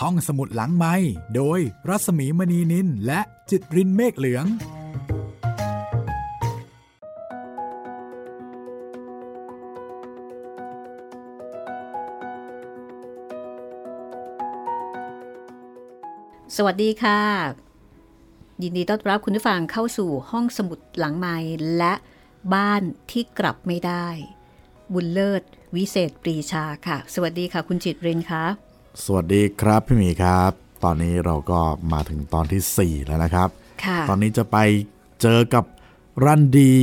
ห้องสมุดหลังไมค์โดยรัศมีมณีนินและจิตรินเมฆเหลืองสวัสดีค่ะยินดีต้อนรับคุณผู้ฟังเข้าสู่ห้องสมุดหลังไมค์และบ้านที่กลับไม่ได้บุญเลิศวิเศษปรีชาค่ะสวัสดีค่ะคุณจิตรินค่ะสวัสดีครับพี่หมีครับตอนนี้เราก็มาถึงตอนที่4แล้วนะครับตอนนี้จะไปเจอกับรันดี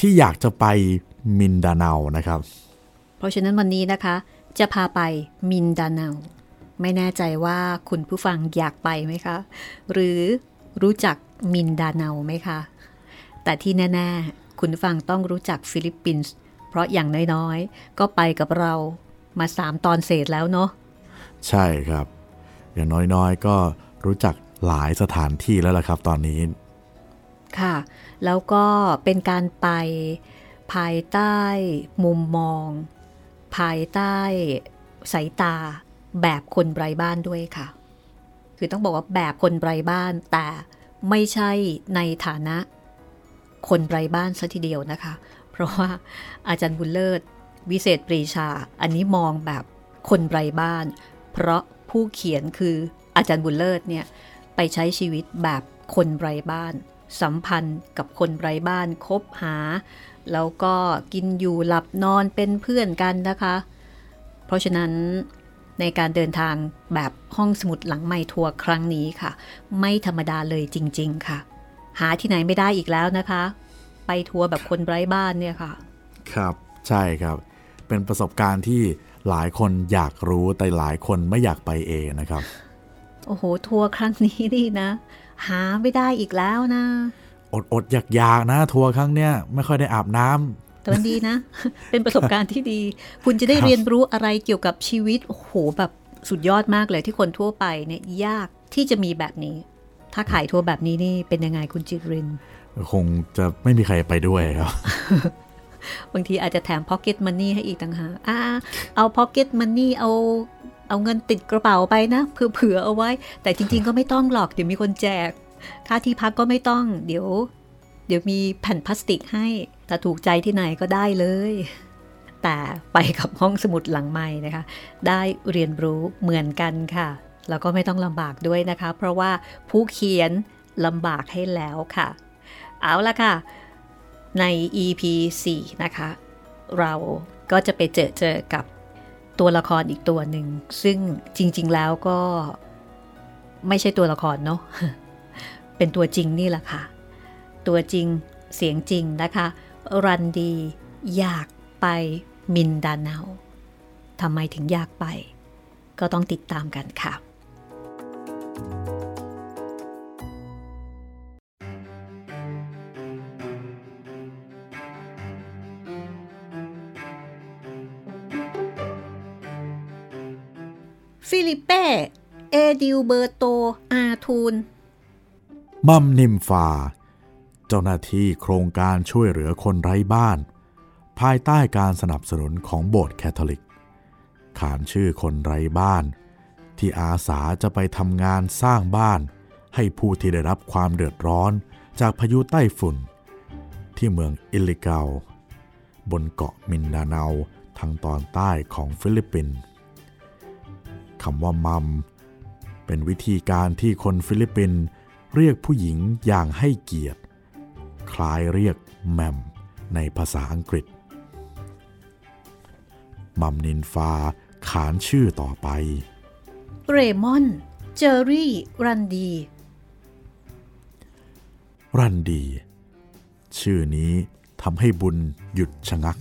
ที่อยากจะไปมินดาเนานะครับเพราะฉะนั้นวันนี้นะคะจะพาไปมินดาเนาไม่แน่ใจว่าคุณผู้ฟังอยากไปไหมคะหรือรู้จักมินดาเนาไหมคะแต่ที่แน่ๆคุณฟังต้องรู้จักฟิลิปปินส์เพราะอย่างน้อยๆก็ไปกับเรามา3ตอนเศษแล้วเนาะใช่ครับอย่างน้อยๆก็รู้จักหลายสถานที่แล้วล่ะครับตอนนี้ค่ะแล้วก็เป็นการไปภายใต้มุมมองภายใต้สายตาแบบคนไร้บ้านด้วยค่ะคือต้องบอกว่าแบบคนไร้บ้านแต่ไม่ใช่ในฐานะคนไร้บ้านซะทีเดียวนะคะเพราะว่าอาจารย์บุญเลิศวิเศษปรีชาอันนี้มองแบบคนไร้บ้านเพราะผู้เขียนคืออาจารย์บุญเลิศเนี่ยไปใช้ชีวิตแบบคนไร้บ้านสัมพันธ์กับคนไร้บ้านคบหาแล้วก็กินอยู่หลับนอนเป็นเพื่อนกันนะคะเพราะฉะนั้นในการเดินทางแบบห้องสมุดหลังไมค์ทัวร์ครั้งนี้ค่ะไม่ธรรมดาเลยจริงๆค่ะหาที่ไหนไม่ได้อีกแล้วนะคะไปทัวร์แบบคนไร้บ้านเนี่ยค่ะครับใช่ครับเป็นประสบการณ์ที่หลายคนอยากรู้แต่หลายคนไม่อยากไปเองนะครับโอ้โหทัวร์ครั้งนี้นี่นะหาไม่ได้อีกแล้วนะอดอยากๆนะทัวร์ครั้งเนี้ยไม่ค่อยได้อาบน้ำแต่มันดีนะเป็นประสบการณ์ที่ดีคุณจะได้เรียนรู้อะไรเกี่ยวกับชีวิตโอ้โหแบบสุดยอดมากเลยที่คนทั่วไปเนี่ยยากที่จะมีแบบนี้ถ้าขายทัวร์แบบนี้นี่เป็นยังไงคุณจิตรินคงจะไม่มีใครไปด้วยครับบางทีอาจจะแถมพ็อกเก็ตมันนี่ให้อีกต่างหากเอาพ็อกเก็ตมันนี่เอาเงินติดกระเป๋าไปนะเผื่อเอาไว้แต่จริงๆก็ไม่ต้องหรอกเดี๋ยวมีคนแจกค่าที่พักก็ไม่ต้องเดี๋ยวมีแผ่นพลาสติกให้ถ้าถูกใจที่ไหนก็ได้เลยแต่ไปกับห้องสมุดหลังไมค์นะคะได้เรียนรู้เหมือนกันค่ะแล้วก็ไม่ต้องลำบากด้วยนะคะเพราะว่าผู้เขียนลำบากให้แล้วค่ะเอาละค่ะใน EP 4 นะคะเราก็จะไปเจอกับตัวละครอีกตัวหนึ่งซึ่งจริงๆแล้วก็ไม่ใช่ตัวละครเนาะเป็นตัวจริงนี่แหละค่ะตัวจริงเสียงจริงนะคะรันดีอยากไปมินดาเนาทำไมถึงอยากไปก็ต้องติดตามกันค่ะฟิลิเป้เอดิลเบอร์โตอาทูนมัมนิมฟาเจ้าหน้าที่โครงการช่วยเหลือคนไร้บ้านภายใต้การสนับสนุนของโบสถ์แคทอลิกขานชื่อคนไร้บ้านที่อาสาจะไปทำงานสร้างบ้านให้ผู้ที่ได้รับความเดือดร้อนจากพายุไต้ฝุ่นที่เมืองอิลลิเกาบนเกาะมินดาเนาทางตอนใต้ของฟิลิปปินส์คำว่ามัมเป็นวิธีการที่คนฟิลิปปินส์เรียกผู้หญิงอย่างให้เกียรติคล้ายเรียกแมมในภาษาอังกฤษมัมนินฟาขานชื่อต่อไปเรมอนเจอรี่รันดีชื่อนี้ทำให้บุญหยุดชะงัก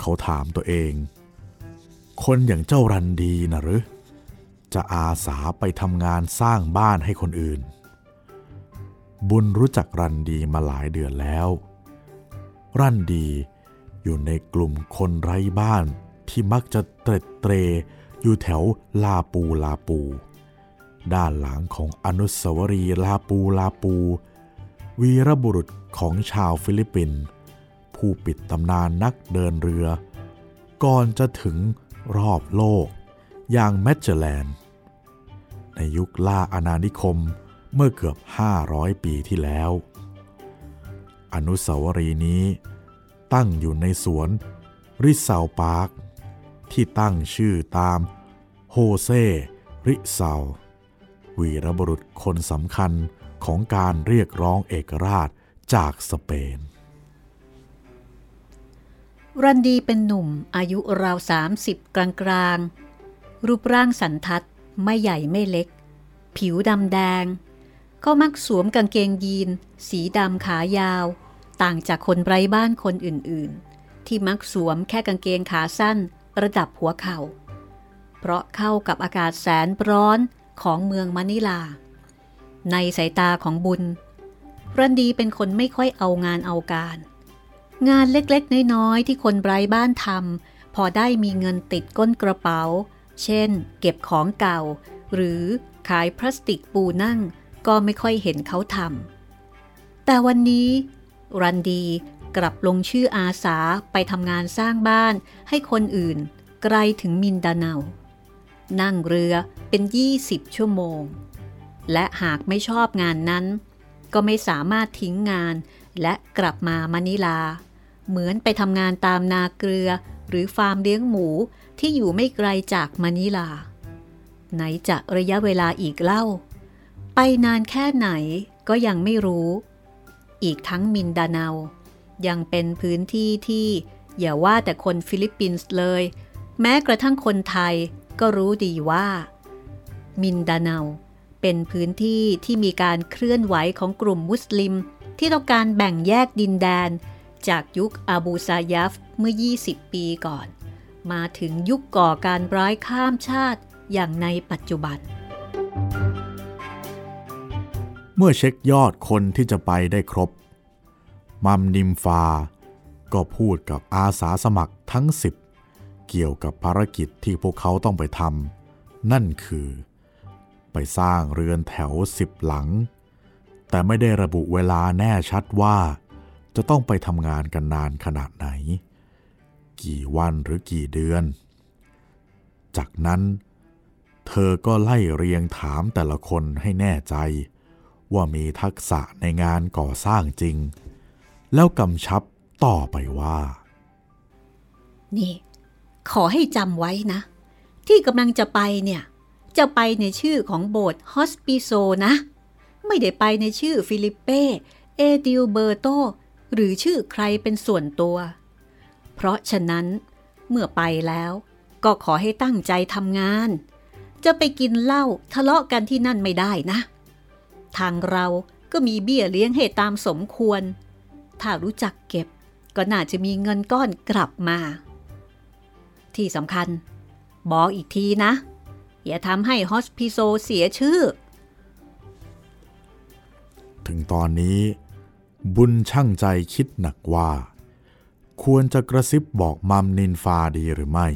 เขาถามตัวเองคนอย่างเจ้ารันดีนะหรือจะอาสาไปทำงานสร้างบ้านให้คนอื่นบุญรู้จักรันดีมาหลายเดือนแล้วรันดีอยู่ในกลุ่มคนไร้บ้านที่มักจะเตร็ดเตร่อยู่แถวลาปูด้านหลังของอนุสาวรีย์ลาปูวีรบุรุษของชาวฟิลิปปินส์ผู้ปิดตำนานนักเดินเรือก่อนจะถึงรอบโลก อย่างแมจเจลแลนในยุคล่าอาณานิคมเมื่อเกือบ500ปีที่แล้วอนุสาวรีย์นี้ตั้งอยู่ในสวนริซาวพาร์คที่ตั้งชื่อตามโฮเซริซาววีรบุรุษคนสำคัญของการเรียกร้องเอกราชจากสเปนรันดีเป็นหนุ่มอายุราว30กลางๆรูปร่างสันทัดไม่ใหญ่ไม่เล็กผิวดำแดงเขามักสวมกางเกงยีนสีดำขายาวต่างจากคนไร้บ้านคนอื่นๆที่มักสวมแค่กางเกงขาสั้นระดับหัวเข่าเพราะเข้ากับอากาศแสนร้อนของเมืองมะนิลาในสายตาของบุญรันดีเป็นคนไม่ค่อยเอางานเอาการงานเล็กๆน้อยๆที่คนไร้บ้านทำพอได้มีเงินติดก้นกระเป๋าเช่นเก็บของเก่าหรือขายพลาสติกปูนั่งก็ไม่ค่อยเห็นเขาทำแต่วันนี้รันดีกลับลงชื่ออาสาไปทำงานสร้างบ้านให้คนอื่นไกลถึงมินดาเนานั่งเรือเป็น20ชั่วโมงและหากไม่ชอบงานนั้นก็ไม่สามารถทิ้งงานและกลับมามะนิลาเหมือนไปทำงานตามนาเกลือหรือฟาร์มเลี้ยงหมูที่อยู่ไม่ไกลจากมะนิลาไหนจะระยะเวลาอีกเล่าไปนานแค่ไหนก็ยังไม่รู้อีกทั้งมินดาเนายังเป็นพื้นที่ที่อย่าว่าแต่คนฟิลิปปินส์เลยแม้กระทั่งคนไทยก็รู้ดีว่ามินดาเนาเป็นพื้นที่ที่มีการเคลื่อนไหวของกลุ่มมุสลิมที่ต้องการแบ่งแยกดินแดนจากยุคอาบูซายัฟเมื่อ20ปีก่อนมาถึงยุคก่อการร้ายข้ามชาติอย่างในปัจจุบันเมื่อเช็คยอดคนที่จะไปได้ครบมัมนิมฟาก็พูดกับอาสาสมัครทั้ง10เกี่ยวกับภารกิจที่พวกเขาต้องไปทำนั่นคือไปสร้างเรือนแถว10หลังแต่ไม่ได้ระบุเวลาแน่ชัดว่าจะต้องไปทำงานกันนานขนาดไหนกี่วันหรือกี่เดือนจากนั้นเธอก็ไล่เรียงถามแต่ละคนให้แน่ใจว่ามีทักษะในงานก่อสร้างจริงแล้วกำชับต่อไปว่านี่ขอให้จำไว้นะที่กำลังจะไปเนี่ยจะไปในชื่อของโบสถ์ฮอสปิโซนะไม่ได้ไปในชื่อฟิลิปเป้เอดิลเบอร์โตหรือชื่อใครเป็นส่วนตัวเพราะฉะนั้นเมื่อไปแล้วก็ขอให้ตั้งใจทำงานจะไปกินเหล้าทะเลาะกันที่นั่นไม่ได้นะทางเราก็มีเบี้ยเลี้ยงให้ตามสมควรถ้ารู้จักเก็บก็น่าจะมีเงินก้อนกลับมาที่สำคัญบอกอีกทีนะอย่าทำให้ฮอสปิโซเสียชื่อถึงตอนนี้บุญช่างใจคิดหนักว่าควรจะกระซิบบอกมัมนินฟาดีหรือไม่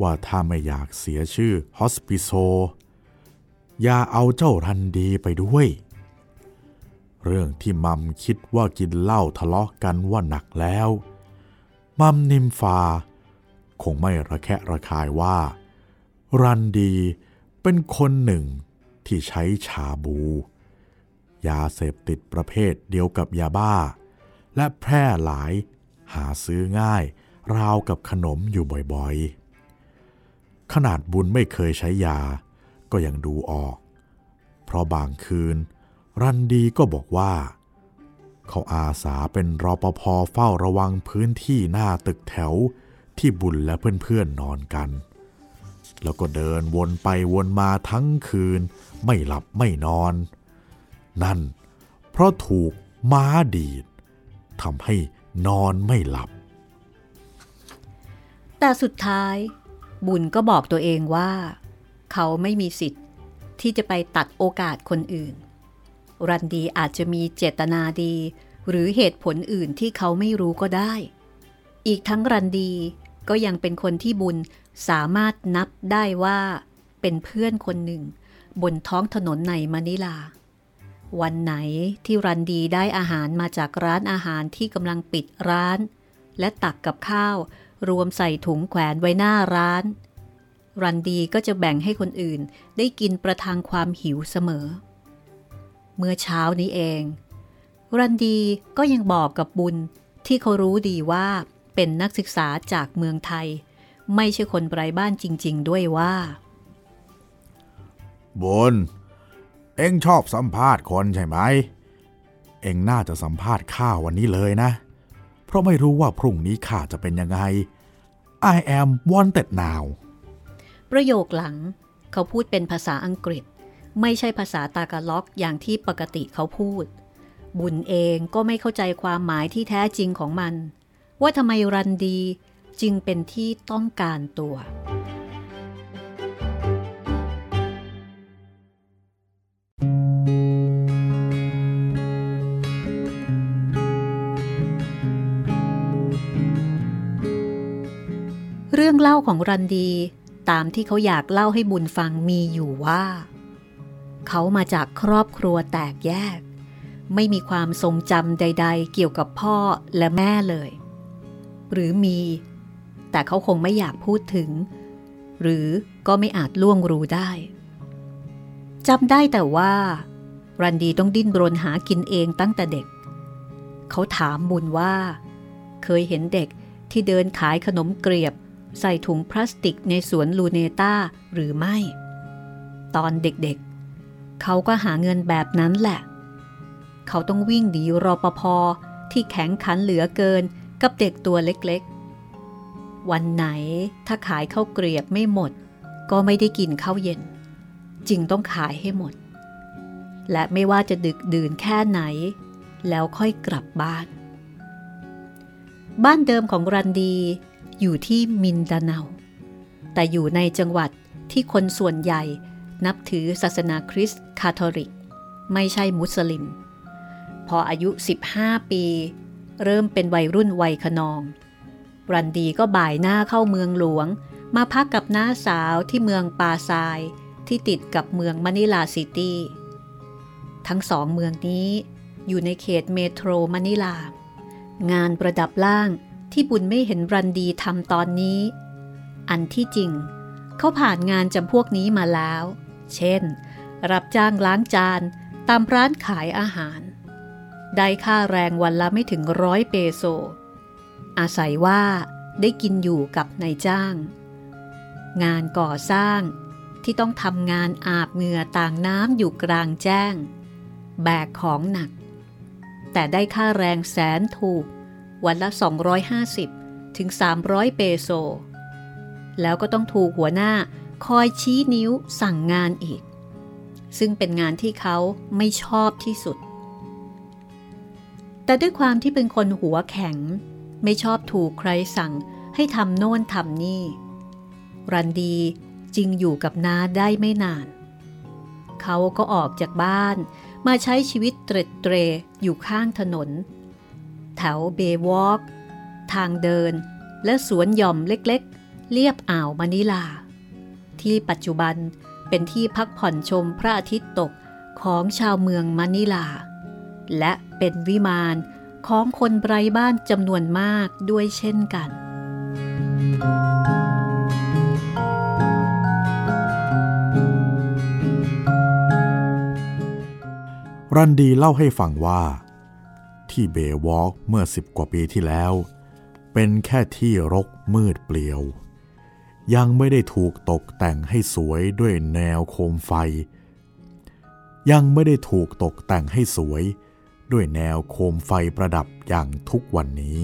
ว่าถ้าไม่อยากเสียชื่อฮอสปิโซอย่าเอาเจ้ารันดีไปด้วยเรื่องที่มัมคิดว่ากินเหล้าทะเลาะกันว่าหนักแล้วมัมนิมฟาคงไม่ระแคะระคายว่ารันดีเป็นคนหนึ่งที่ใช้ชาบูยาเสพติดประเภทเดียวกับยาบ้าและแพร่หลายหาซื้อง่ายราวกับขนมอยู่บ่อยๆขนาดบุญไม่เคยใช้ยาก็ยังดูออกเพราะบางคืนรันดีก็บอกว่าเขาอาสาเป็นรปภเฝ้าระวังพื้นที่หน้าตึกแถวที่บุญและเพื่อนๆ นอนกันแล้วก็เดินวนไปวนมาทั้งคืนไม่หลับไม่นอนนั่นเพราะถูกม้าดีดทำให้นอนไม่หลับแต่สุดท้ายบุญก็บอกตัวเองว่าเขาไม่มีสิทธิ์ที่จะไปตัดโอกาสคนอื่นรันดีอาจจะมีเจตนาดีหรือเหตุผลอื่นที่เขาไม่รู้ก็ได้อีกทั้งรันดีก็ยังเป็นคนที่บุญสามารถนับได้ว่าเป็นเพื่อนคนหนึ่งบนท้องถนนในมะนิลาวันไหนที่รันดีได้อาหารมาจากร้านอาหารที่กำลังปิดร้านและตักกับข้าวรวมใส่ถุงแขวนไว้หน้าร้าน รันดีก็จะแบ่งให้คนอื่นได้กินประทังความหิวเสมอเมื่อเช้านี้เองรันดีก็ยังบอกกับบุญที่เขารู้ดีว่าเป็นนักศึกษาจากเมืองไทยไม่ใช่คนไร้บ้านจริงๆด้วยว่าบุญเอ็งชอบสัมภาษณ์คนใช่ไหมเอ็งน่าจะสัมภาษณ์ข้าวันนี้เลยนะเพราะไม่รู้ว่าพรุ่งนี้ข้าจะเป็นยังไง I am wanted now ประโยคหลังเขาพูดเป็นภาษาอังกฤษไม่ใช่ภาษาตากาล็อกอย่างที่ปกติเขาพูดบุญเองก็ไม่เข้าใจความหมายที่แท้จริงของมันว่าทำไมรันดีจึงเป็นที่ต้องการตัวเรื่องเล่าของรันดีตามที่เขาอยากเล่าให้บุญฟังมีอยู่ว่าเขามาจากครอบครัวแตกแยกไม่มีความทรงจำใดๆเกี่ยวกับพ่อและแม่เลยหรือมีแต่เขาคงไม่อยากพูดถึงหรือก็ไม่อาจล่วงรู้ได้จำได้แต่ว่ารันดีต้องดิ้นรนหากินเองตั้งแต่เด็กเขาถามบุญว่าเคยเห็นเด็กที่เดินขายขนมเกลียบใส่ถุงพลาสติกในสวนลูเนต้าหรือไม่ตอนเด็กๆเขาก็หาเงินแบบนั้นแหละเขาต้องวิ่งหนีรปภ.ที่แข็งขันเหลือเกินกับเด็กตัวเล็กๆวันไหนถ้าขายข้าวเกลียบไม่หมดก็ไม่ได้กินข้าวเย็นจึงต้องขายให้หมดและไม่ว่าจะดึกดื่นแค่ไหนแล้วค่อยกลับบ้านเดิมของรันดีอยู่ที่มินดาเนาแต่อยู่ในจังหวัดที่คนส่วนใหญ่นับถือศาสนาคริสต์คาทอลิกไม่ใช่มุสลิมพออายุ15ปีเริ่มเป็นวัยรุ่นวัยคะนองรันดีก็บ่ายหน้าเข้าเมืองหลวงมาพักกับน้าสาวที่เมืองปาซายที่ติดกับเมืองมะนิลาซิตี้ทั้งสองเมืองนี้อยู่ในเขตเมโทรมะนิลางานประดับล่างที่บุญไม่เห็นรันดีทำตอนนี้อันที่จริงเขาผ่านงานจำพวกนี้มาแล้วเช่นรับจ้างล้างจานตามร้านขายอาหารได้ค่าแรงวันละไม่ถึง100 เปโซอาศัยว่าได้กินอยู่กับนายจ้างงานก่อสร้างที่ต้องทำงานอาบเหงื่อต่างน้ำอยู่กลางแจ้งแบกของหนักแต่ได้ค่าแรงแสนถูกวันละ250 ถึง 300 เปโซแล้วก็ต้องถูกหัวหน้าคอยชี้นิ้วสั่งงานอีกซึ่งเป็นงานที่เขาไม่ชอบที่สุดแต่ด้วยความที่เป็นคนหัวแข็งไม่ชอบถูกใครสั่งให้ทำโน่นทำนี่รันดีจึงอยู่กับน้าได้ไม่นานเขาก็ออกจากบ้านมาใช้ชีวิตเตร็ดเตร่อยู่ข้างถนนแถวเบย์วอล์กทางเดินและสวนหย่อมเล็กๆเลียบอ่าวมะนิลาที่ปัจจุบันเป็นที่พักผ่อนชมพระอาทิตย์ตกของชาวเมืองมะนิลาและเป็นวิมานของคนไร้บ้านจำนวนมากด้วยเช่นกันรันดีเล่าให้ฟังว่าที่เบย์วอล์กเมื่อ10 กว่าปีที่แล้วเป็นแค่ที่รกมืดเปลี่ยวยังไม่ได้ถูกตกแต่งให้สวยด้วยแนวโคมไฟยังไม่ได้ถูกตกแต่งให้สวยด้วยแนวโคมไฟประดับอย่างทุกวันนี้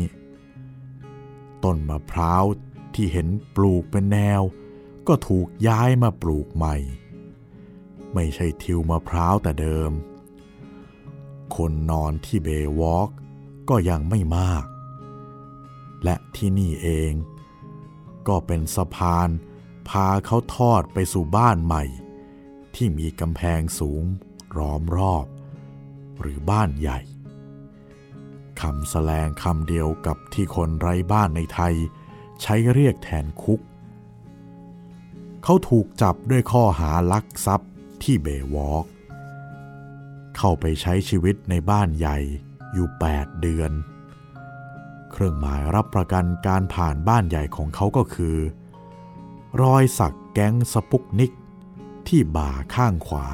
ต้นมะพร้าวที่เห็นปลูกเป็นแนวก็ถูกย้ายมาปลูกใหม่ไม่ใช่ทิวมะพร้าวแต่เดิมคนนอนที่เบย์วอล์กก็ยังไม่มากและที่นี่เองก็เป็นสะพานพาเขาทอดไปสู่บ้านใหม่ที่มีกำแพงสูงล้อมรอบหรือบ้านใหญ่คำแสลงคำเดียวกับที่คนไร้บ้านในไทยใช้เรียกแทนคุกเขาถูกจับด้วยข้อหาลักทรัพย์ที่เบย์วอล์กเข้าไปใช้ชีวิตในบ้านใหญ่อยู่8 เดือนเครื่องหมายรับประกันการผ่านบ้านใหญ่ของเขาก็คือ รอยสักแก๊งสปุกนิกที่บ่าข้างขวา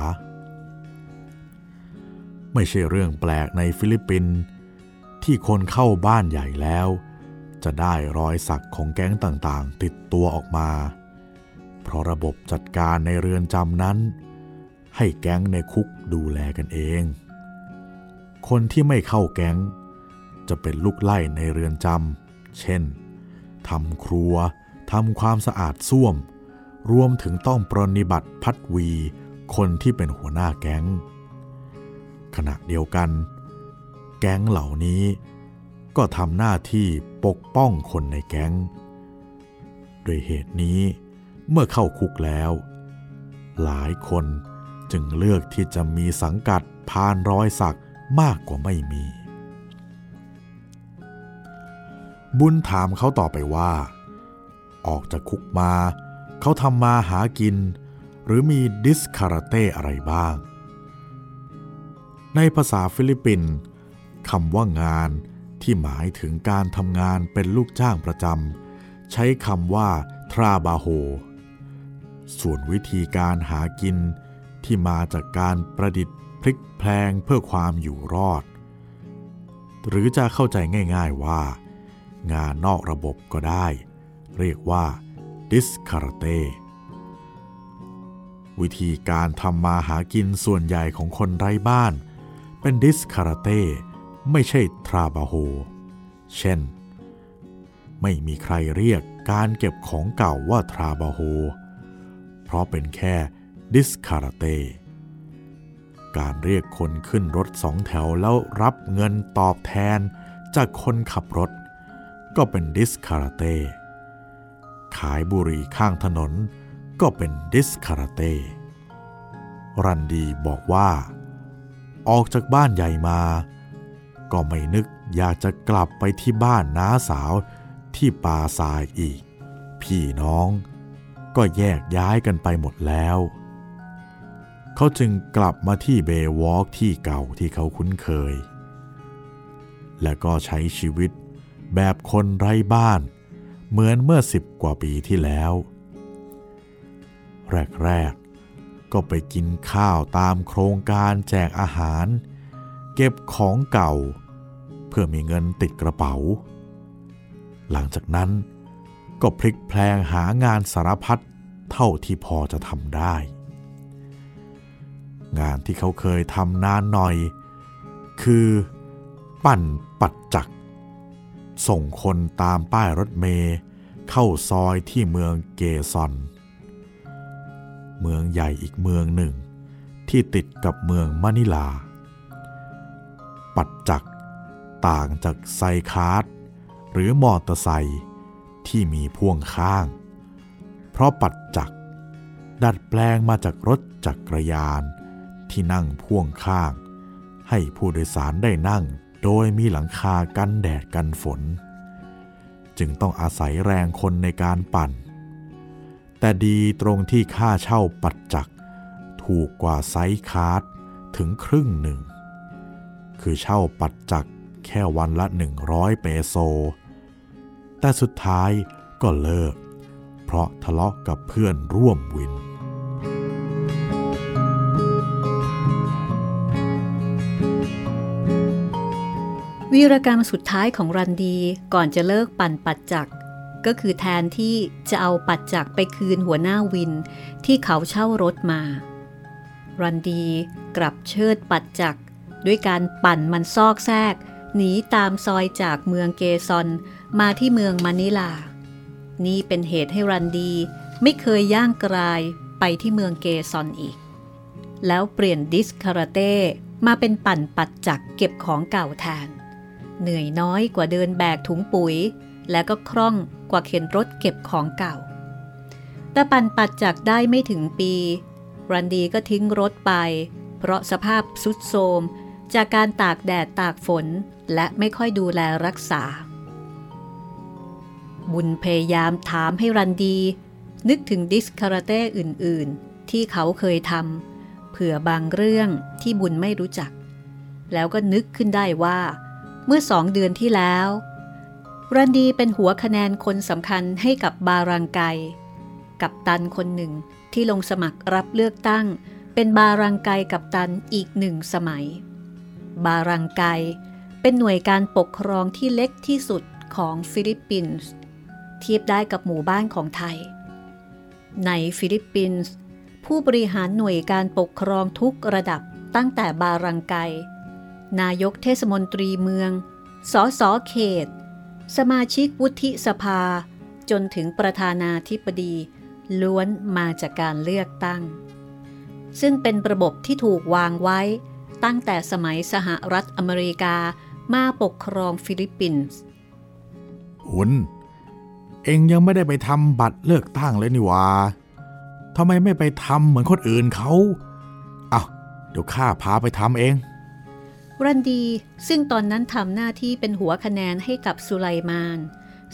ไม่ใช่เรื่องแปลกในฟิลิปปินส์ที่คนเข้าบ้านใหญ่แล้วจะได้รอยสักของแก๊งต่างๆติดตัวออกมาเพราะระบบจัดการในเรือนจำนั้นให้แก๊งในคุกดูแลกันเองคนที่ไม่เข้าแก๊งจะเป็นลูกไล่ในเรือนจำเช่นทำครัวทำความสะอาดส้วมรวมถึงต้องปรนนิบัติพัดวีคนที่เป็นหัวหน้าแก๊งขณะเดียวกันแก๊งเหล่านี้ก็ทำหน้าที่ปกป้องคนในแก๊งโดยเหตุนี้เมื่อเข้าคุกแล้วหลายคนจึงเลือกที่จะมีสังกัดพานรอยสักมากกว่าไม่มีบุญถามเขาต่อไปว่าออกจากคุกมาเขาทำมาหากินหรือมีดิสคาราเต้อะไรบ้างในภาษาฟิลิปปินส์คำว่างานที่หมายถึงการทำงานเป็นลูกจ้างประจำใช้คำว่าทราบาโฮส่วนวิธีการหากินที่มาจากการประดิษฐ์พลิกแพลงเพื่อความอยู่รอดหรือจะเข้าใจง่ายๆว่างานนอกระบบก็ได้เรียกว่าดิสคาราเต้วิธีการทำมาหากินส่วนใหญ่ของคนไร้บ้านเป็นดิสคาราเต้ไม่ใช่ทราบาโฮเช่นไม่มีใครเรียกการเก็บของเก่าว่าทราบาโฮเพราะเป็นแค่ดิสคาราเต้การเรียกคนขึ้นรถสองแถวแล้วรับเงินตอบแทนจากคนขับรถก็เป็นดิสคาราเต้ขายบุหรี่ข้างถนนก็เป็นดิสคาราเต้รันดีบอกว่าออกจากบ้านใหญ่มาก็ไม่นึกอยากจะกลับไปที่บ้านน้าสาวที่ปาซายอีกพี่น้องก็แยกย้ายกันไปหมดแล้วเขาจึงกลับมาที่เบย์วอล์กที่เก่าที่เขาคุ้นเคยและก็ใช้ชีวิตแบบคนไร้บ้านเหมือนเมื่อ10 กว่าปีที่แล้วแรกๆก็ไปกินข้าวตามโครงการแจกอาหารเก็บของเก่าเพื่อมีเงินติดกระเป๋าหลังจากนั้นก็พลิกแพลงหางานสารพัดเท่าที่พอจะทำได้งานที่เขาเคยทำนานหน่อยคือปั่นปัดจักรส่งคนตามป้ายรถเมล์เข้าซอยที่เมืองเกซอนเมืองใหญ่อีกเมืองหนึ่งที่ติดกับเมืองมะนิลาปัดจักรต่างจากไซคาร์ทหรือมอเตอร์ไซค์ที่มีพ่วงข้างเพราะปัดจักรดัดแปลงมาจากรถจักรยานที่นั่งพ่วงข้างให้ผู้โดยสารได้นั่งโดยมีหลังคากันแดดกันฝนจึงต้องอาศัยแรงคนในการปั่นแต่ดีตรงที่ค่าเช่าปัดจักรถูกกว่าไซคาร์ทถึงครึ่งหนึ่งคือเช่าปัดจักรแค่วันละ100 เปโซแต่สุดท้ายก็เลิกเพราะทะเลาะกับเพื่อนร่วมวินวีรกรรมสุดท้ายของรันดีก่อนจะเลิกปั่นปัดจักรก็คือแทนที่จะเอาปัดจักรไปคืนหัวหน้าวินที่เขาเช่ารถมารันดีกลับเชิดปัดจักรด้วยการปั่นมันซอกแซกหนีตามซอยจากเมืองเกซอนมาที่เมืองมะนิลานี่เป็นเหตุให้รันดีไม่เคยย่างกรายไปที่เมืองเกซอนอีกแล้วเปลี่ยนดิสคาราเต้มาเป็นปั่นปัดจักรเก็บของเก่าแทนเหนื่อยน้อยกว่าเดินแบกถุงปุ๋ยและก็คล่องกว่าเข็นรถเก็บของเก่าแต่ปั่นปัดจักรได้ไม่ถึงปีรันดีก็ทิ้งรถไปเพราะสภาพทรุดโทรมจากการตากแดดตากฝนและไม่ค่อยดูแลรักษาบุญพยายามถามให้รันดีนึกถึงดิสคาราเต้อื่นๆที่เขาเคยทำเผื่อบางเรื่องที่บุญไม่รู้จักแล้วก็นึกขึ้นได้ว่าเมื่อ2 เดือนที่แล้วรันดีเป็นหัวคะแนนคนสำคัญให้กับบารังไก กัปตันคนหนึ่งที่ลงสมัครรับเลือกตั้งเป็นบารังไกกัปตันอีกหนึ่งสมัยบารังไกเป็นหน่วยการปกครองที่เล็กที่สุดของฟิลิปปินส์เทียบได้กับหมู่บ้านของไทยในฟิลิปปินส์ผู้บริหารหน่วยการปกครองทุกระดับตั้งแต่บารังไกนายกเทศมนตรีเมืองสสเขตสมาชิกวุฒิสภาจนถึงประธานาธิบดีล้วนมาจากการเลือกตั้งซึ่งเป็นระบบที่ถูกวางไว้ตั้งแต่สมัยสหรัฐอเมริกามาปกครองฟิลิปปินส์หุนเองยังไม่ได้ไปทำบัตรเลือกตั้งเลยนี่วะทำไมไม่ไปทำเหมือนคนอื่นเขาอ้าวเดี๋ยวข้าพาไปทำเองรันดีซึ่งตอนนั้นทำหน้าที่เป็นหัวคะแนนให้กับสุไลมาน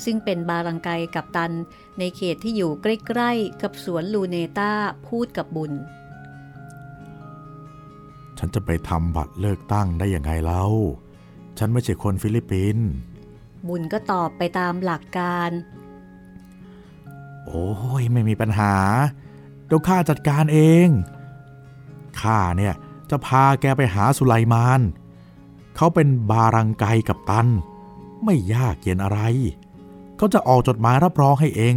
ซึ่งเป็นบารังไกกัปตันในเขตที่อยู่ใกล้ๆกับสวนลูเนต้าพูดกับบุญฉันจะไปทำบัตรเลือกตั้งได้ยังไงเล่าฉันไม่ใช่คนฟิลิปปินส์บุญก็ตอบไปตามหลักการโอ้ยไม่มีปัญหาเดี๋ยวข้าจัดการเองข้าเนี่ยจะพาแกไปหาสุไลมานเขาเป็นบารังไกกัปตันไม่ยากเย็นอะไรเขาจะออกจดหมายรับรองให้เอง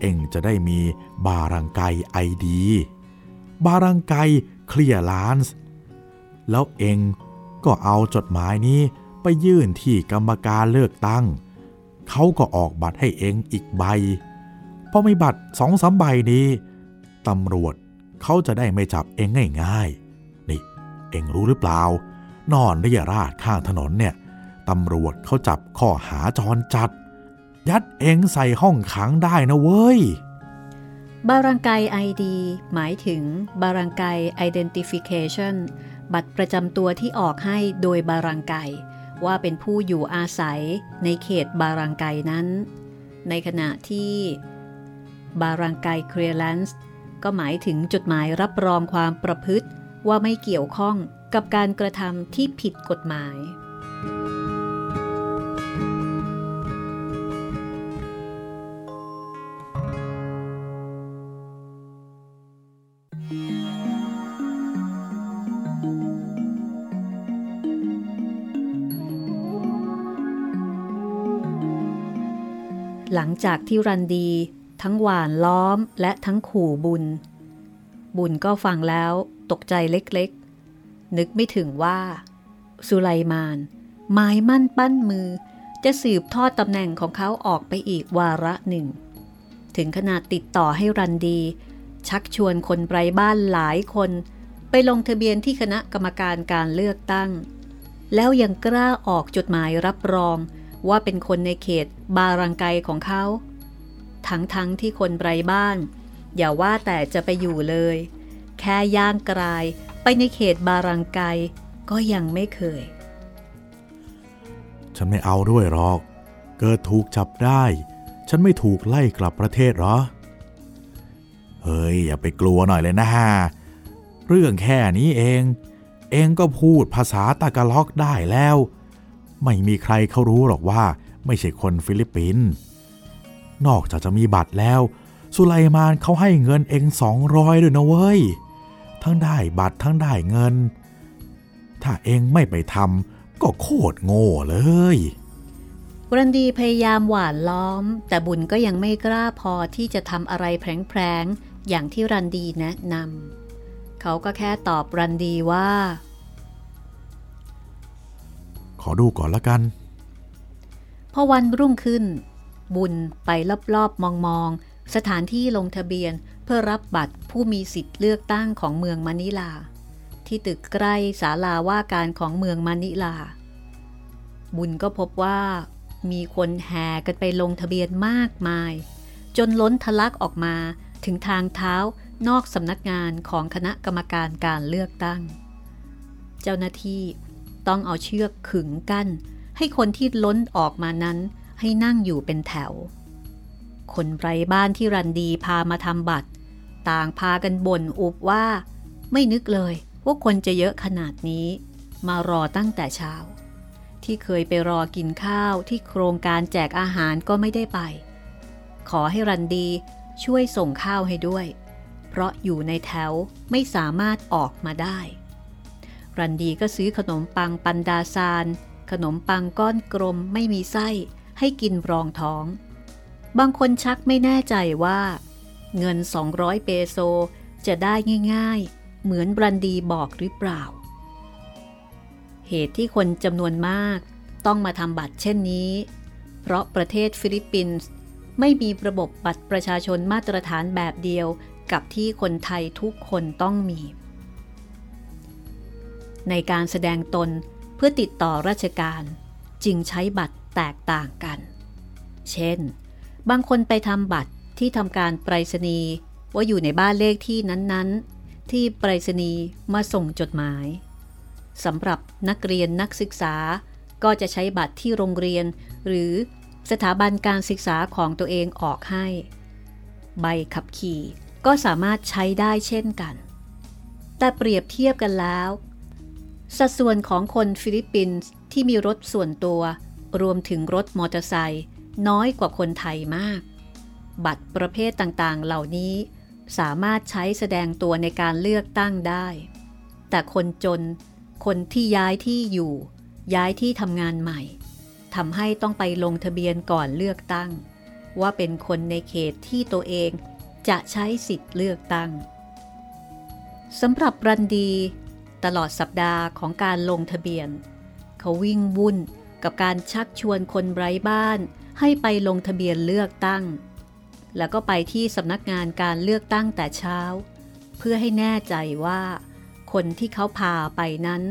เองจะได้มีบารังไกไอดีบารังไกเคลียร์ล้านส์แล้วเองก็เอาจดหมายนี้ไปยื่นที่กรรมการเลือกตั้งเขาก็ออกบัตรให้เองอีกใบพอมีบัตร 2-3 ใบนี้ตำรวจเขาจะได้ไม่จับเองง่ายๆนี่เองรู้หรือเปล่านอนเรี่ยราดข้างถนนเนี่ยตำรวจเขาจับข้อหาจรจัดยัดเองใส่ห้องขังได้นะเว้ยบารังไกไอดีหมายถึงบารังไกไอเดนติฟิเคชันบัตรประจำตัวที่ออกให้โดยบารังไกว่าเป็นผู้อยู่อาศัยในเขตบารังไกนั้นในขณะที่บารังไกเคลียร์แลนซ์ก็หมายถึงจดหมายรับรองความประพฤติว่าไม่เกี่ยวข้องกับการกระทำที่ผิดกฎหมายหลังจากที่รันดีทั้งหว่านล้อมและทั้งขู่บุญก็ฟังแล้วตกใจเล็กๆนึกไม่ถึงว่าสุไลมานหมายมั่นปั้นมือจะสืบทอดตำแหน่งของเขาออกไปอีกวาระหนึ่งถึงขนาดติดต่อให้รันดีชักชวนคนไร้บ้านหลายคนไปลงทะเบียนที่คณะกรรมการการเลือกตั้งแล้วยังกล้าออกจดหมายรับรองว่าเป็นคนในเขตบารังไกของเขาทั้งที่คนไร้บ้านอย่าว่าแต่จะไปอยู่เลยแค่ย่างกรายไปในเขตบารังไกก็ยังไม่เคยฉันไม่เอาด้วยหรอกเกิดถูกจับได้ฉันไม่ถูกไล่กลับประเทศหรอเฮ้ยอย่าไปกลัวหน่อยเลยนะฮะเรื่องแค่นี้เองก็พูดภาษาตากาล็อกได้แล้วไม่มีใครเขารู้หรอกว่าไม่ใช่คนฟิลิปปินส์นอกจากจะมีบัตรแล้วสุไลมานเขาให้เงินเอง200ด้วยนะเว้ยทั้งได้บัตรทั้งได้เงินถ้าเองไม่ไปทำก็โคตรโง่เลยรันดีพยายามหว่านล้อมแต่บุญก็ยังไม่กล้าพอที่จะทำอะไรแผลงๆอย่างที่รันดีแนะนำเขาก็แค่ตอบรันดีว่าขอดูก่อนละกันพอวันรุ่งขึ้นบุญไปรอบๆมองๆสถานที่ลงทะเบียนเพื่อรับบัตรผู้มีสิทธิ์เลือกตั้งของเมืองมะนิลาที่ตึกใกล้ศาลาว่าการของเมืองมะนิลาบุญก็พบว่ามีคนแห่กันไปลงทะเบียนมากมายจนล้นทะลักออกมาถึงทางเท้านอกสำนักงานของคณะกรรมการการเลือกตั้งเจ้าหน้าที่ต้องเอาเชือกขึงกั้นให้คนที่ล้นออกมานั้นให้นั่งอยู่เป็นแถวคนไร้บ้านที่รันดีพามาทำบัตรต่างพากันบ่นอุบว่าไม่นึกเลยว่าคนจะเยอะขนาดนี้มารอตั้งแต่เช้าที่เคยไปรอกินข้าวที่โครงการแจกอาหารก็ไม่ได้ไปขอให้รันดี ช่วยส่งข้าวให้ด้วยเพราะอยู่ในแถวไม่สามารถออกมาได้รันดีก็ซื้อขนมปังปันดาซานขนมปังก้อนกลมไม่มีไส้ให้กินรองท้องบางคนชักไม่แน่ใจว่าเงิน200เปโซจะได้ง่ายๆเหมือนรันดีบอกหรือเปล่าเหตุที่คนจำนวนมากต้องมาทำบัตรเช่นนี้เพราะประเทศฟิลิปปินส์ไม่มีระบบบัตรประชาชนมาตรฐานแบบเดียวกับที่คนไทยทุกคนต้องมีในการแสดงตนเพื่อติดต่อราชการจึงใช้บัตรแตกต่างกันเช่นบางคนไปทำบัตรที่ทำการไปรษณีย์ว่าอยู่ในบ้านเลขที่นั้นๆที่ไปรษณีย์มาส่งจดหมายสำหรับนักเรียนนักศึกษาก็จะใช้บัตรที่โรงเรียนหรือสถาบันการศึกษาของตัวเองออกให้ใบขับขี่ก็สามารถใช้ได้เช่นกันแต่เปรียบเทียบกันแล้วสัดส่วนของคนฟิลิปปินส์ที่มีรถส่วนตัวรวมถึงรถมอเตอร์ไซค์น้อยกว่าคนไทยมากบัตรประเภทต่างๆเหล่านี้สามารถใช้แสดงตัวในการเลือกตั้งได้แต่คนจนคนที่ย้ายที่อยู่ย้ายที่ทำงานใหม่ทำให้ต้องไปลงทะเบียนก่อนเลือกตั้งว่าเป็นคนในเขตที่ตัวเองจะใช้สิทธิ์เลือกตั้งสำหรับรันดีตลอดสัปดาห์ของการลงทะเบียนเขาวิ่งวุ่นกับการชักชวนคนไร้บ้านให้ไปลงทะเบียนเลือกตั้งแล้วก็ไปที่สำนักงานการเลือกตั้งแต่เช้าเพื่อให้แน่ใจว่าคนที่เขาพาไปนั้น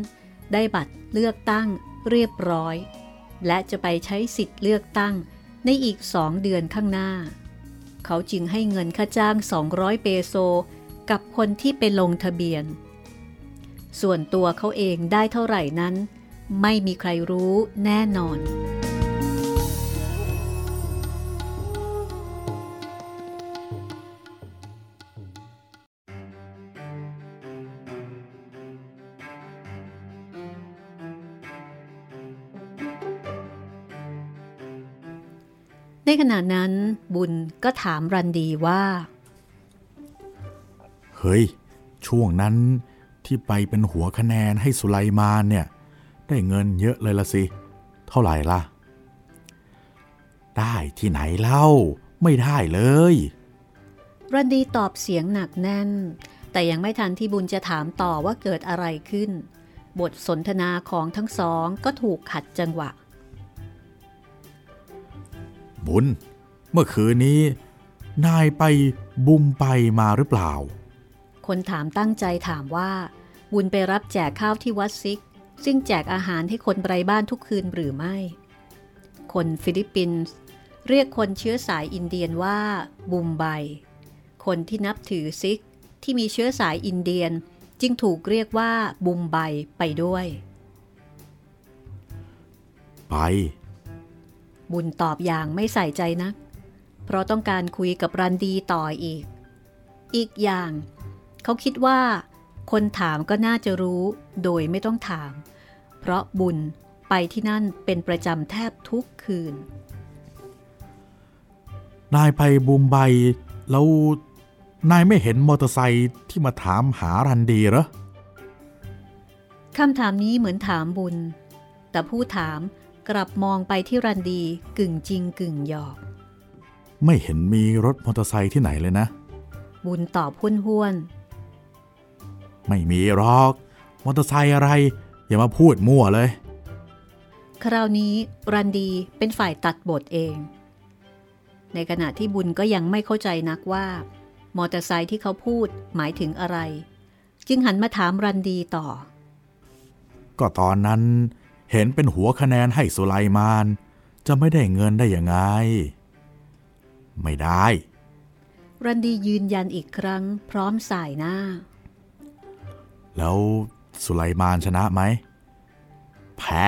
ได้บัตรเลือกตั้งเรียบร้อยและจะไปใช้สิทธิ์เลือกตั้งในอีก2 เดือนข้างหน้าเขาจึงให้เงินค่าจ้าง200เปโซกับคนที่ไปลงทะเบียนส่วนตัวเขาเองได้เท่าไหร่นั้นไม่มีใครรู้แน่นอนในขณะนั้นบุญก็ถามรันดีว่าเฮ้ยช่วงนั้นที่ไปเป็นหัวคะแนนให้สุไลมานเนี่ยได้เงินเยอะเลยละสิเท่าไหร่ล่ะได้ที่ไหนเล่าไม่ได้เลยรันดีตอบเสียงหนักแน่นแต่ยังไม่ทันที่บุญจะถามต่อว่าเกิดอะไรขึ้นบทสนทนาของทั้งสองก็ถูกขัดจังหวะบุญเมื่อคืนนี้นายไปบุมไปมาหรือเปล่าคนถามตั้งใจถามว่าบุญไปรับแจกข้าวที่วัดซิกซึ่งแจกอาหารให้คนไร้บ้านทุกคืนหรือไม่คนฟิลิปปินส์เรียกคนเชื้อสายอินเดียนว่าบุมไบคนที่นับถือซิกที่มีเชื้อสายอินเดียนจึงถูกเรียกว่าบุมไบไปด้วยไปบุญตอบอย่างไม่ใส่ใจนักเพราะต้องการคุยกับรันดีต่ออีกอย่างเขาคิดว่าคนถามก็น่าจะรู้โดยไม่ต้องถามเพราะบุญไปที่นั่นเป็นประจำแทบทุกคืนนายไปบุมไบแล้วนายไม่เห็นมอเตอร์ไซค์ที่มาถามหารันดีเหรอคำถามนี้เหมือนถามบุญแต่ผู้ถามกลับมองไปที่รันดีกึ่งจริงกึ่งหยอกไม่เห็นมีรถมอเตอร์ไซค์ที่ไหนเลยนะบุญตอบห้วนๆไม่มีหรอกมอเตอร์ไซค์อะไรอย่ามาพูดมั่วเลยคราวนี้รันดีเป็นฝ่ายตัดบทเองในขณะที่บุญก็ยังไม่เข้าใจนักว่ามอเตอร์ไซค์ที่เขาพูดหมายถึงอะไรจึงหันมาถามรันดีต่อก็ตอนนั้นเห็นเป็นหัวคะแนนให้สุไลมานจะไม่ได้เงินได้ยังไงไม่ได้รันดียืนยันอีกครั้งพร้อมสายหน้าแล้วสุไลมานชนะไหมแพ้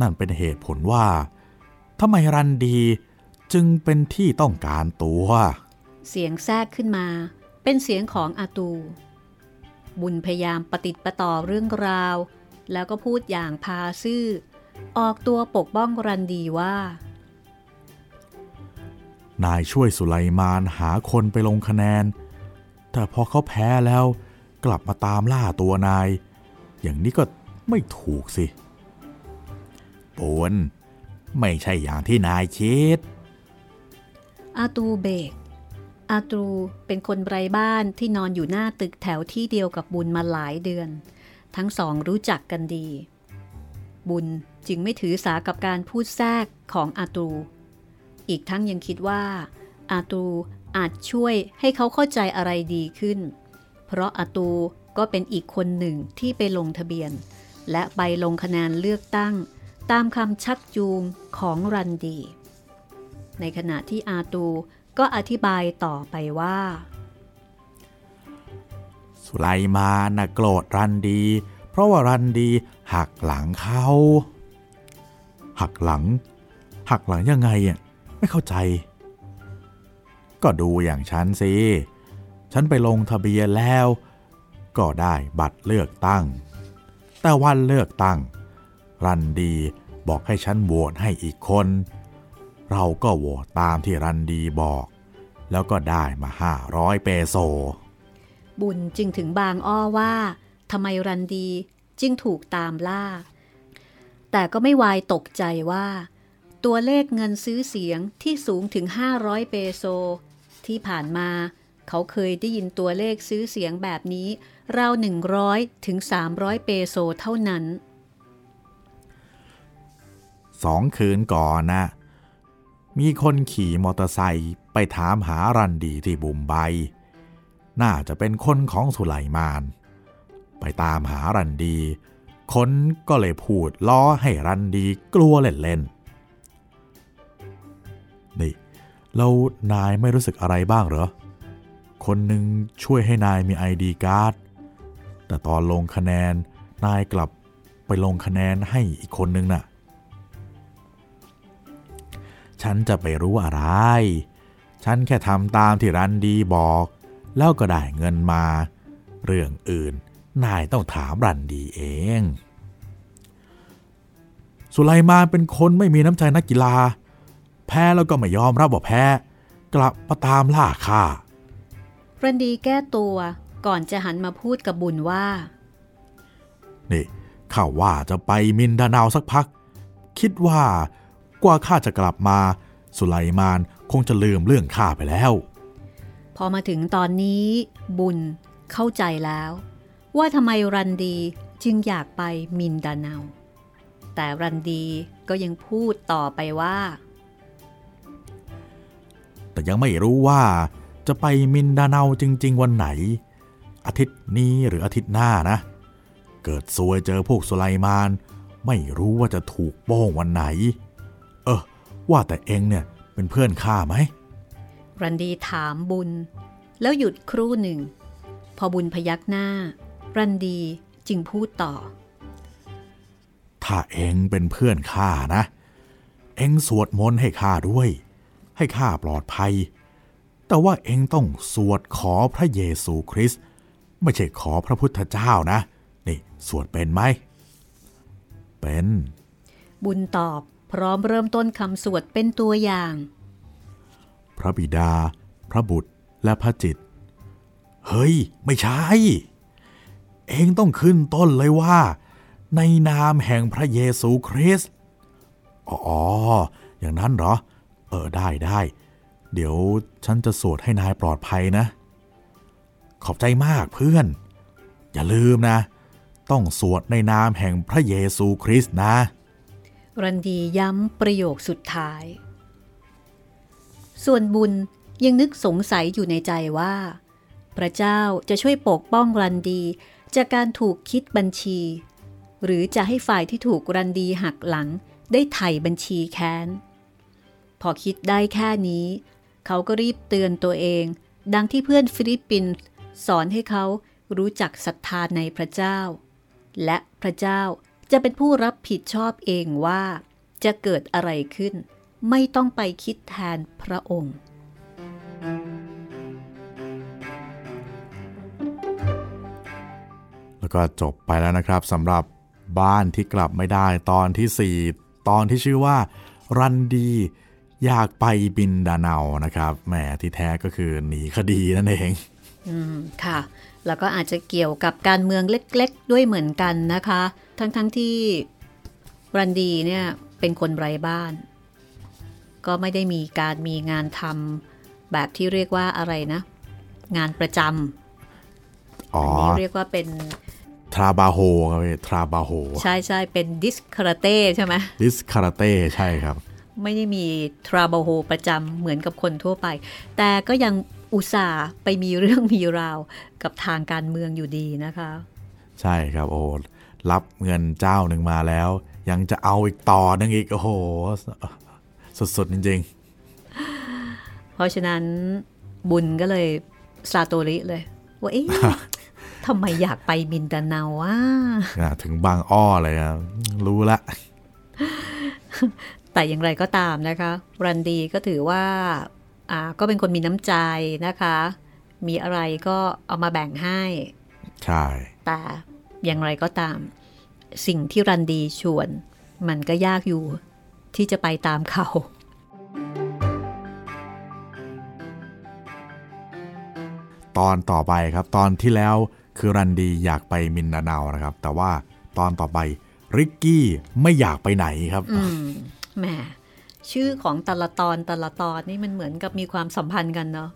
นั่นเป็นเหตุผลว่าทำไมรันดีจึงเป็นที่ต้องการตัวเสียงแทรกขึ้นมาเป็นเสียงของอาตูบุญพยายามปฏิติประต่อเรื่องราวแล้วก็พูดอย่างพาซื่อออกตัวปกป้องรันดีว่า นายช่วยสุไลมานหาคนไปลงคะแนนแต่พอเขาแพ้แล้วกลับมาตามล่าตัวนายอย่างนี้ก็ไม่ถูกสิปูนไม่ใช่อย่างที่นายคิดอาตูเบกอาตูเป็นคนไร้บ้านที่นอนอยู่หน้าตึกแถวที่เดียวกับบุญมาหลายเดือนทั้งสองรู้จักกันดีบุญจึงไม่ถือสากับการพูดแทรกของอาตูอีกทั้งยังคิดว่าอาตูอาจช่วยให้เขาเข้าใจอะไรดีขึ้นเพราะอาตูก็เป็นอีกคนหนึ่งที่ไปลงทะเบียนและไปลงคะแนนเลือกตั้งตามคำชักจูงของรันดีในขณะที่อาตูก็อธิบายต่อไปว่าสุไลมานน่ะโกรธรันดีเพราะว่ารันดีหักหลังเขาหักหลังยังไงอ่ะไม่เข้าใจก็ดูอย่างฉันสิฉันไปลงทะเบียนแล้วก็ได้บัตรเลือกตั้งแต่วันเลือกตั้งรันดีบอกให้ฉันโหวตให้อีกคนเราก็โหวตตามที่รันดีบอกแล้วก็ได้มา500เปโซบุญจึงถึงบางอ้อว่าทำไมรันดีจึงถูกตามล่าแต่ก็ไม่วายตกใจว่าตัวเลขเงินซื้อเสียงที่สูงถึง500เปโซที่ผ่านมาเขาเคยได้ยินตัวเลขซื้อเสียงแบบนี้ราว100ถึง300เปโซเท่านั้น2คืนก่อนนะมีคนขี่มอเตอร์ไซค์ไปถามหารันดีที่บุมไบน่าจะเป็นคนของสุไลมานไปตามหารันดีคนก็เลยพูดล้อให้รันดีกลัวเล่นๆนี่แล้วนายไม่รู้สึกอะไรบ้างเหรอคนหนึ่งช่วยให้นายมี ID การ์ดแต่ตอนลงคะแนนนายกลับไปลงคะแนนให้อีกคนนึงน่ะฉันจะไปรู้อะไรฉันแค่ทำตามที่รันดีบอกแล้วก็ได้เงินมาเรื่องอื่นนายต้องถามรันดีเองสุไลมานเป็นคนไม่มีน้ำใจนักกีฬาแพ้แล้วก็ไม่ยอมรับว่าแพ้กลับมาตามล่าฆ่ารันดีแก้ตัวก่อนจะหันมาพูดกับบุญว่านี่ข้าว่าจะไปมินดาเนาสักพักคิดว่ากว่าข้าจะกลับมาสุไลมานคงจะลืมเรื่องข้าไปแล้วพอมาถึงตอนนี้บุญเข้าใจแล้วว่าทำไมรันดีจึงอยากไปมินดาเนาแต่รันดีก็ยังพูดต่อไปว่าแต่ยังไม่รู้ว่าจะไปมินดาเนาจริงๆวันไหนอาทิตย์นี้หรืออาทิตย์หน้านะเกิดซวยเจอพวกสุไลมานไม่รู้ว่าจะถูกโป้งวันไหนว่าแต่เองเนี่ยเป็นเพื่อนข้าไหมรันดีถามบุญแล้วหยุดครู่หนึ่งพอบุญพยักหน้ารันดีจึงพูดต่อถ้าเองเป็นเพื่อนข้านะเองสวดมนต์ให้ข้าด้วยให้ข้าปลอดภัยแต่ว่าเองต้องสวดขอพระเยซูคริสต์ไม่ใช่ขอพระพุทธเจ้านะนี่สวดเป็นไหมเป็นบุญตอบพร้อมเริ่มต้นคำสวดเป็นตัวอย่างพระบิดาพระบุตรและพระจิตเฮ้ยไม่ใช่เองต้องขึ้นต้นเลยว่าในนามแห่งพระเยซูคริสต์อ๋ออย่างนั้นเหรอได้เดี๋ยวฉันจะสวดให้นายปลอดภัยนะขอบใจมากเพื่อนอย่าลืมนะต้องสวดในนามแห่งพระเยซูคริสต์นะรันดีย้ำประโยคสุดท้ายส่วนบุญยังนึกสงสัยอยู่ในใจว่าพระเจ้าจะช่วยปกป้องรันดีจากการถูกคิดบัญชีหรือจะให้ฝ่ายที่ถูกรันดีหักหลังได้ไถ่บัญชีแค้นพอคิดได้แค่นี้เขาก็รีบเตือนตัวเองดังที่เพื่อนฟิลิปปินส์สอนให้เขารู้จักศรัทธาในพระเจ้าและพระเจ้าจะเป็นผู้รับผิดชอบเองว่าจะเกิดอะไรขึ้นไม่ต้องไปคิดแทนพระองค์แล้วก็จบไปแล้วนะครับสำหรับบ้านที่กลับไม่ได้ตอนที่4ตอนที่ชื่อว่ารันดี อยากไปบินดาเนานะครับแหมที่แท้ก็คือหนีคดีนั่นเองค่ะแล้วก็อาจจะเกี่ยวกับการเมืองเล็กๆด้วยเหมือนกันนะคะทั้งๆที่รันดีเนี่ยเป็นคนไร้บ้านก็ไม่ได้มีการมีงานทำแบบที่เรียกว่าอะไรนะงานประจำอันนี้เรียกว่าเป็นทราบาโฮครับพี่ทราบาโฮใช่ๆเป็นดิสคาราเต้ใช่ไหมดิสคาราเต้ใช่ครับไม่ได้มีทราบาโฮประจำเหมือนกับคนทั่วไปแต่ก็ยังอุตส่าห์ไปมีเรื่องมีราวกับทางการเมืองอยู่ดีนะคะใช่ครับโอ้รับเงินเจ้าหนึ่งมาแล้วยังจะเอาอีกต่อหนึ่งอีกโอ้โหสุดๆจริงๆเพราะฉะนั้นบุญก็เลยซาโตริเลยว่าเอ๊ะ ทำไมอยากไปมินดาเนาอ่ะถึงบางอ้อเลยครับรู้ละ แต่อย่างไรก็ตามนะคะรันดีก็ถือว่าก็เป็นคนมีน้ำใจนะคะมีอะไรก็เอามาแบ่งให้ใช่แต่อย่างไรก็ตามสิ่งที่รันดีชวนมันก็ยากอยู่ที่จะไปตามเขาตอนต่อไปครับตอนที่แล้วคือรันดีอยากไปมินดาเนานะครับแต่ว่าตอนต่อไปริกกี้ไม่อยากไปไหนครับแหมชื่อของแต่ละตอนนี่มันเหมือนกับมีความสัมพันธ์กันเนาะ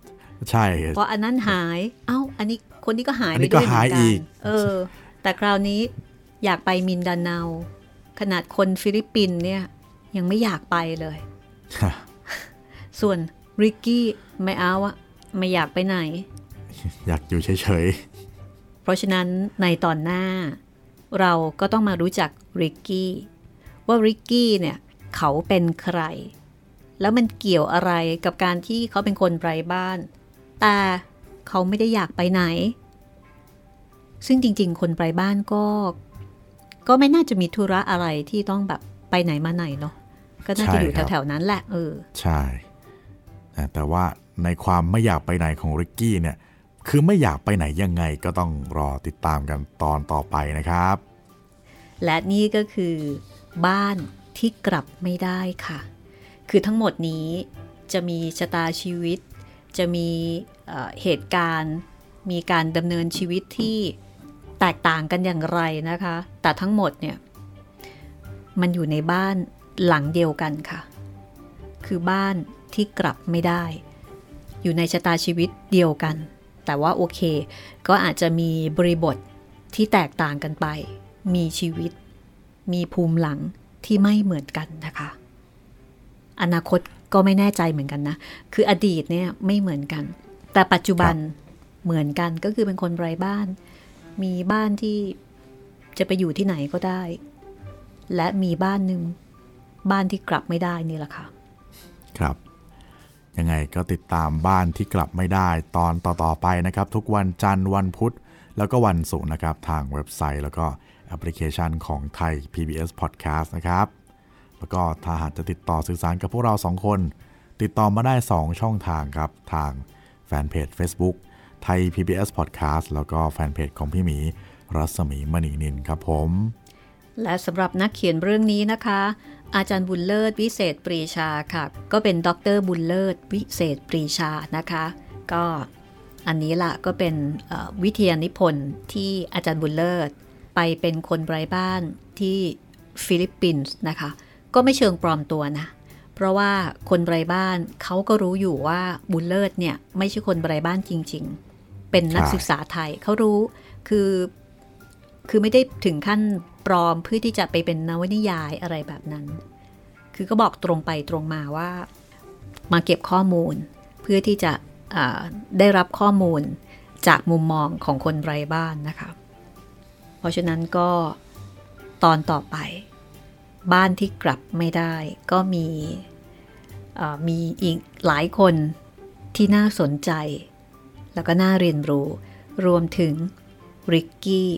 ใช่เพราะอันนั้นหายเอ้าอันนี้คนนี้ก็หายไปด้วยเหมือนกันแต่คราวนี้อยากไปมินดาเนาขนาดคนฟิลิปปินส์เนี่ยยังไม่อยากไปเลยส่วนริกกี้ไม่เอาอะไม่อยากไปไหนอยากอยู่เฉยๆเพราะฉะนั้นในตอนหน้าเราก็ต้องมารู้จักริกกี้ว่าริกกี้เนี่ยเขาเป็นใครแล้วมันเกี่ยวอะไรกับการที่เขาเป็นคนไร้บ้านแต่เขาไม่ได้อยากไปไหนซึ่งจริงๆคนไร้บ้านก็ไม่น่าจะมีธุระอะไรที่ต้องแบบไปไหนมาไหนเนาะก็น่าจะอยู่แถวๆนั้นแหละใช่แต่ว่าในความไม่อยากไปไหนของริกกี้เนี่ยคือไม่อยากไปไหนยังไงก็ต้องรอติดตามกันตอนต่อไปนะครับและนี่ก็คือบ้านที่กลับไม่ได้ค่ะคือทั้งหมดนี้จะมีชะตาชีวิตจะมีเหตุการณ์มีการดำเนินชีวิตที่แตกต่างกันอย่างไรนะคะแต่ทั้งหมดเนี่ยมันอยู่ในบ้านหลังเดียวกันค่ะคือบ้านที่กลับไม่ได้อยู่ในชะตาชีวิตเดียวกันแต่ว่าโอเคก็อาจจะมีบริบทที่แตกต่างกันไปมีชีวิตมีภูมิหลังที่ไม่เหมือนกันนะคะอนาคตก็ไม่แน่ใจเหมือนกันนะคืออดีตเนี่ยไม่เหมือนกันแต่ปัจจุบันเหมือนกันก็คือเป็นคนไร้บ้านมีบ้านที่จะไปอยู่ที่ไหนก็ได้และมีบ้านหนึ่งบ้านที่กลับไม่ได้นี่แหละค่ะครับยังไงก็ติดตามบ้านที่กลับไม่ได้ตอนต่อไปนะครับทุกวันจันทร์วันพุธแล้วก็วันศุกร์นะครับทางเว็บไซต์แล้วก็แอปพลิเคชันของไทย PBS Podcast นะครับแล้วก็ถ้าหากจะติดต่อสื่อสารกับพวกเรา2คนติดต่อมาได้2ช่องทางครับทางแฟนเพจ Facebook ไทย PBS Podcast แล้วก็แฟนเพจของพี่หมีรัศมีมณีนินครับผมและสำหรับนักเขียนเรื่องนี้นะคะอาจารย์บุญเลิศวิเศษปรีชาค่ะก็เป็นดร.บุญเลิศวิเศษปรีชานะคะก็อันนี้ล่ะก็เป็นวิทยานิพนธ์ที่อาจารย์บุญเลิศไปเป็นคนไร้บ้านที่ฟิลิปปินส์นะคะก็ไม่เชิงปลอมตัวนะเพราะว่าคนไร้บ้านเขาก็รู้อยู่ว่าบุญเลิศเนี่ยไม่ใช่คนไร้บ้านจริงๆเป็นนักศึกษาไทยเขารู้คือไม่ได้ถึงขั้นปลอมเพื่อที่จะไปเป็นนวนิยายอะไรแบบนั้นคือก็บอกตรงไปตรงมาว่ามาเก็บข้อมูลเพื่อที่จะได้รับข้อมูลจากมุมมองของคนไร้บ้านนะคะเพราะฉะนั้นก็ตอนต่อไปบ้านที่กลับไม่ได้ก็มีอีกหลายคนที่น่าสนใจแล้วก็น่าเรียนรู้รวมถึงริกกี้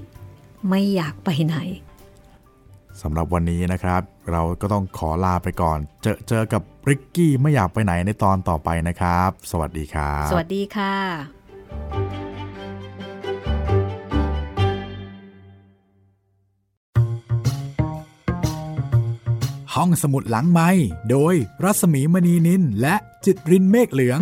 ไม่อยากไปไหนสำหรับวันนี้นะครับเราก็ต้องขอลาไปก่อนเจอกับริกกี้ไม่อยากไปไหนในตอนต่อไปนะครับสวัสดีครับสวัสดีค่ะ ห้องสมุดหลังไมค์โดยรัศมีมณีนินและจิตรินเมฆเหลือง